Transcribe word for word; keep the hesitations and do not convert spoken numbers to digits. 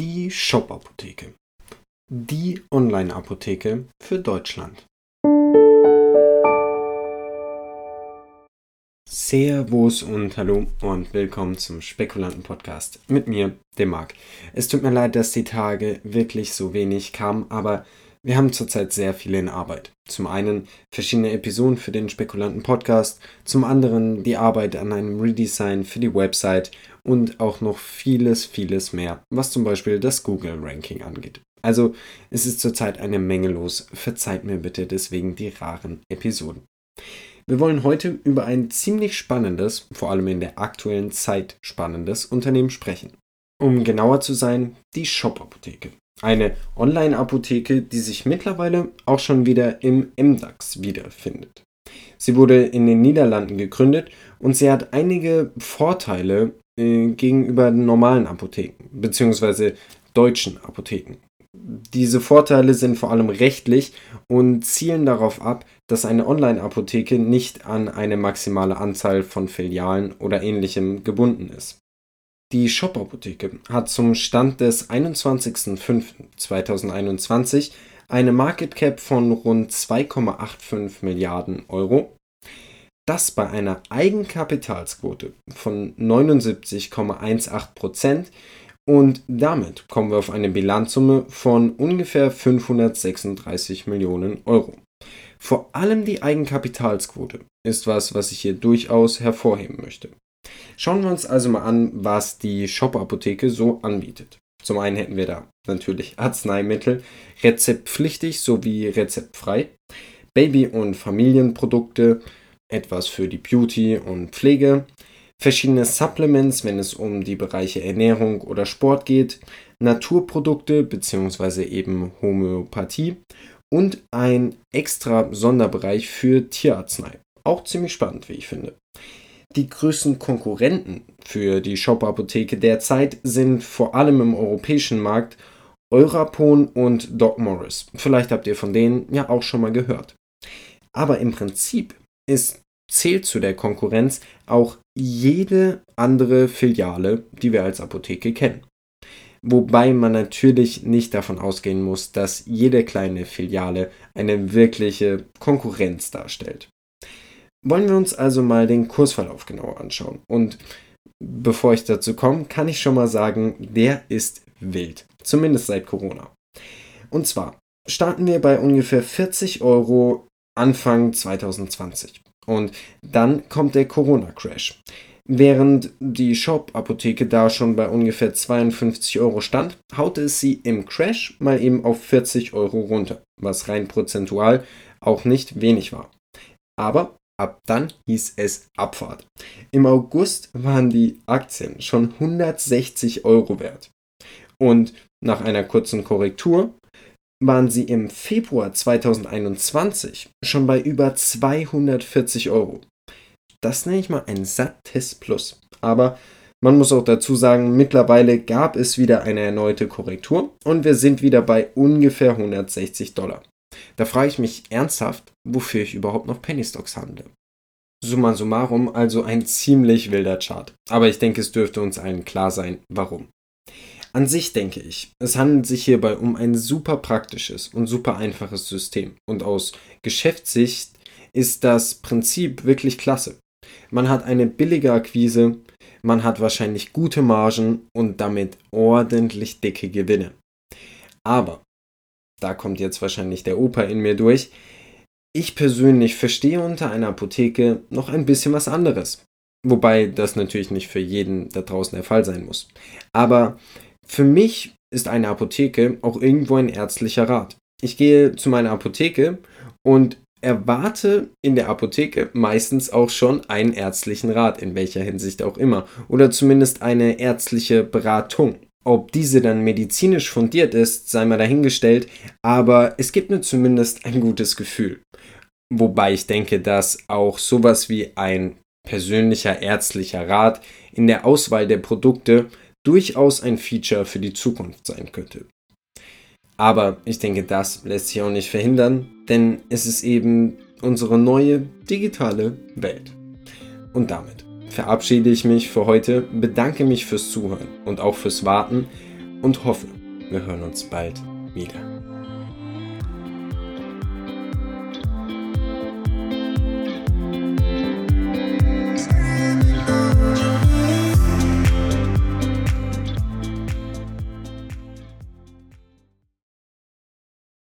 die Shop-Apotheke. Die Online-Apotheke für Deutschland. Servus und hallo und willkommen zum Spekulanten-Podcast mit mir, dem Marc. Es tut mir leid, dass die Tage wirklich so wenig kamen, aber wir haben zurzeit sehr viel in Arbeit. Zum einen verschiedene Episoden für den Spekulanten-Podcast, zum anderen die Arbeit an einem Redesign für die Website und auch noch vieles, vieles mehr, was zum Beispiel das Google-Ranking angeht. Also es ist zurzeit eine Menge los, verzeiht mir bitte deswegen die raren Episoden. Wir wollen heute über ein ziemlich spannendes, vor allem in der aktuellen Zeit spannendes Unternehmen sprechen. Um genauer zu sein, die Shop-Apotheke. Eine Online-Apotheke, die sich mittlerweile auch schon wieder im M DAX wiederfindet. Sie wurde in den Niederlanden gegründet und sie hat einige Vorteile äh, gegenüber normalen Apotheken bzw. deutschen Apotheken. Diese Vorteile sind vor allem rechtlich und zielen darauf ab, dass eine Online-Apotheke nicht an eine maximale Anzahl von Filialen oder Ähnlichem gebunden ist. Die Shop-Apotheke hat zum Stand des einundzwanzigster fünfter zweitausendeinundzwanzig eine Market Cap von rund zwei Komma fünfundachtzig Milliarden Euro, das bei einer Eigenkapitalsquote von neunundsiebzig Komma achtzehn Prozent. Und damit kommen wir auf eine Bilanzsumme von ungefähr fünfhundertsechsunddreißig Millionen Euro. Vor allem die Eigenkapitalsquote ist was, was ich hier durchaus hervorheben möchte. Schauen wir uns also mal an, was die Shop-Apotheke so anbietet. Zum einen hätten wir da natürlich Arzneimittel, rezeptpflichtig sowie rezeptfrei, Baby- und Familienprodukte, etwas für die Beauty und Pflege, verschiedene Supplements, wenn es um die Bereiche Ernährung oder Sport geht, Naturprodukte bzw. eben Homöopathie und ein extra Sonderbereich für Tierarznei. Auch ziemlich spannend, wie ich finde. Die größten Konkurrenten für die Shop-Apotheke derzeit sind vor allem im europäischen Markt Eurapon und Doc Morris. Vielleicht habt ihr von denen ja auch schon mal gehört. Aber im Prinzip ist zählt zu der Konkurrenz auch jede andere Filiale, die wir als Apotheke kennen. Wobei man natürlich nicht davon ausgehen muss, dass jede kleine Filiale eine wirkliche Konkurrenz darstellt. Wollen wir uns also mal den Kursverlauf genauer anschauen. Und bevor ich dazu komme, kann ich schon mal sagen, der ist wild. Zumindest seit Corona. Und zwar starten wir bei ungefähr vierzig Euro Anfang zweitausendzwanzig. Und dann kommt der Corona-Crash. Während die Shop-Apotheke da schon bei ungefähr zweiundfünfzig Euro stand, haute es sie im Crash mal eben auf vierzig Euro runter, was rein prozentual auch nicht wenig war. Aber ab dann hieß es Abfahrt. Im August waren die Aktien schon hundertsechzig Euro wert. Und nach einer kurzen Korrektur waren sie im Februar zweitausendeinundzwanzig schon bei über zweihundertvierzig Euro. Das nenne ich mal ein sattes Plus. Aber man muss auch dazu sagen, mittlerweile gab es wieder eine erneute Korrektur und wir sind wieder bei ungefähr hundertsechzig Dollar. Da frage ich mich ernsthaft, wofür ich überhaupt noch Penny Stocks handle. Summa summarum also ein ziemlich wilder Chart. Aber ich denke, es dürfte uns allen klar sein, warum. An sich denke ich, es handelt sich hierbei um ein super praktisches und super einfaches System und aus Geschäftssicht ist das Prinzip wirklich klasse. Man hat eine billige Akquise, man hat wahrscheinlich gute Margen und damit ordentlich dicke Gewinne. Aber, da kommt jetzt wahrscheinlich der Opa in mir durch, ich persönlich verstehe unter einer Apotheke noch ein bisschen was anderes. Wobei das natürlich nicht für jeden da draußen der Fall sein muss. Aber für mich ist eine Apotheke auch irgendwo ein ärztlicher Rat. Ich gehe zu meiner Apotheke und erwarte in der Apotheke meistens auch schon einen ärztlichen Rat, in welcher Hinsicht auch immer. Oder zumindest eine ärztliche Beratung. Ob diese dann medizinisch fundiert ist, sei mal dahingestellt, aber es gibt mir zumindest ein gutes Gefühl. Wobei ich denke, dass auch sowas wie ein persönlicher ärztlicher Rat in der Auswahl der Produkte durchaus ein Feature für die Zukunft sein könnte. Aber ich denke, das lässt sich auch nicht verhindern, denn es ist eben unsere neue digitale Welt. Und damit verabschiede ich mich für heute, bedanke mich fürs Zuhören und auch fürs Warten und hoffe, wir hören uns bald wieder.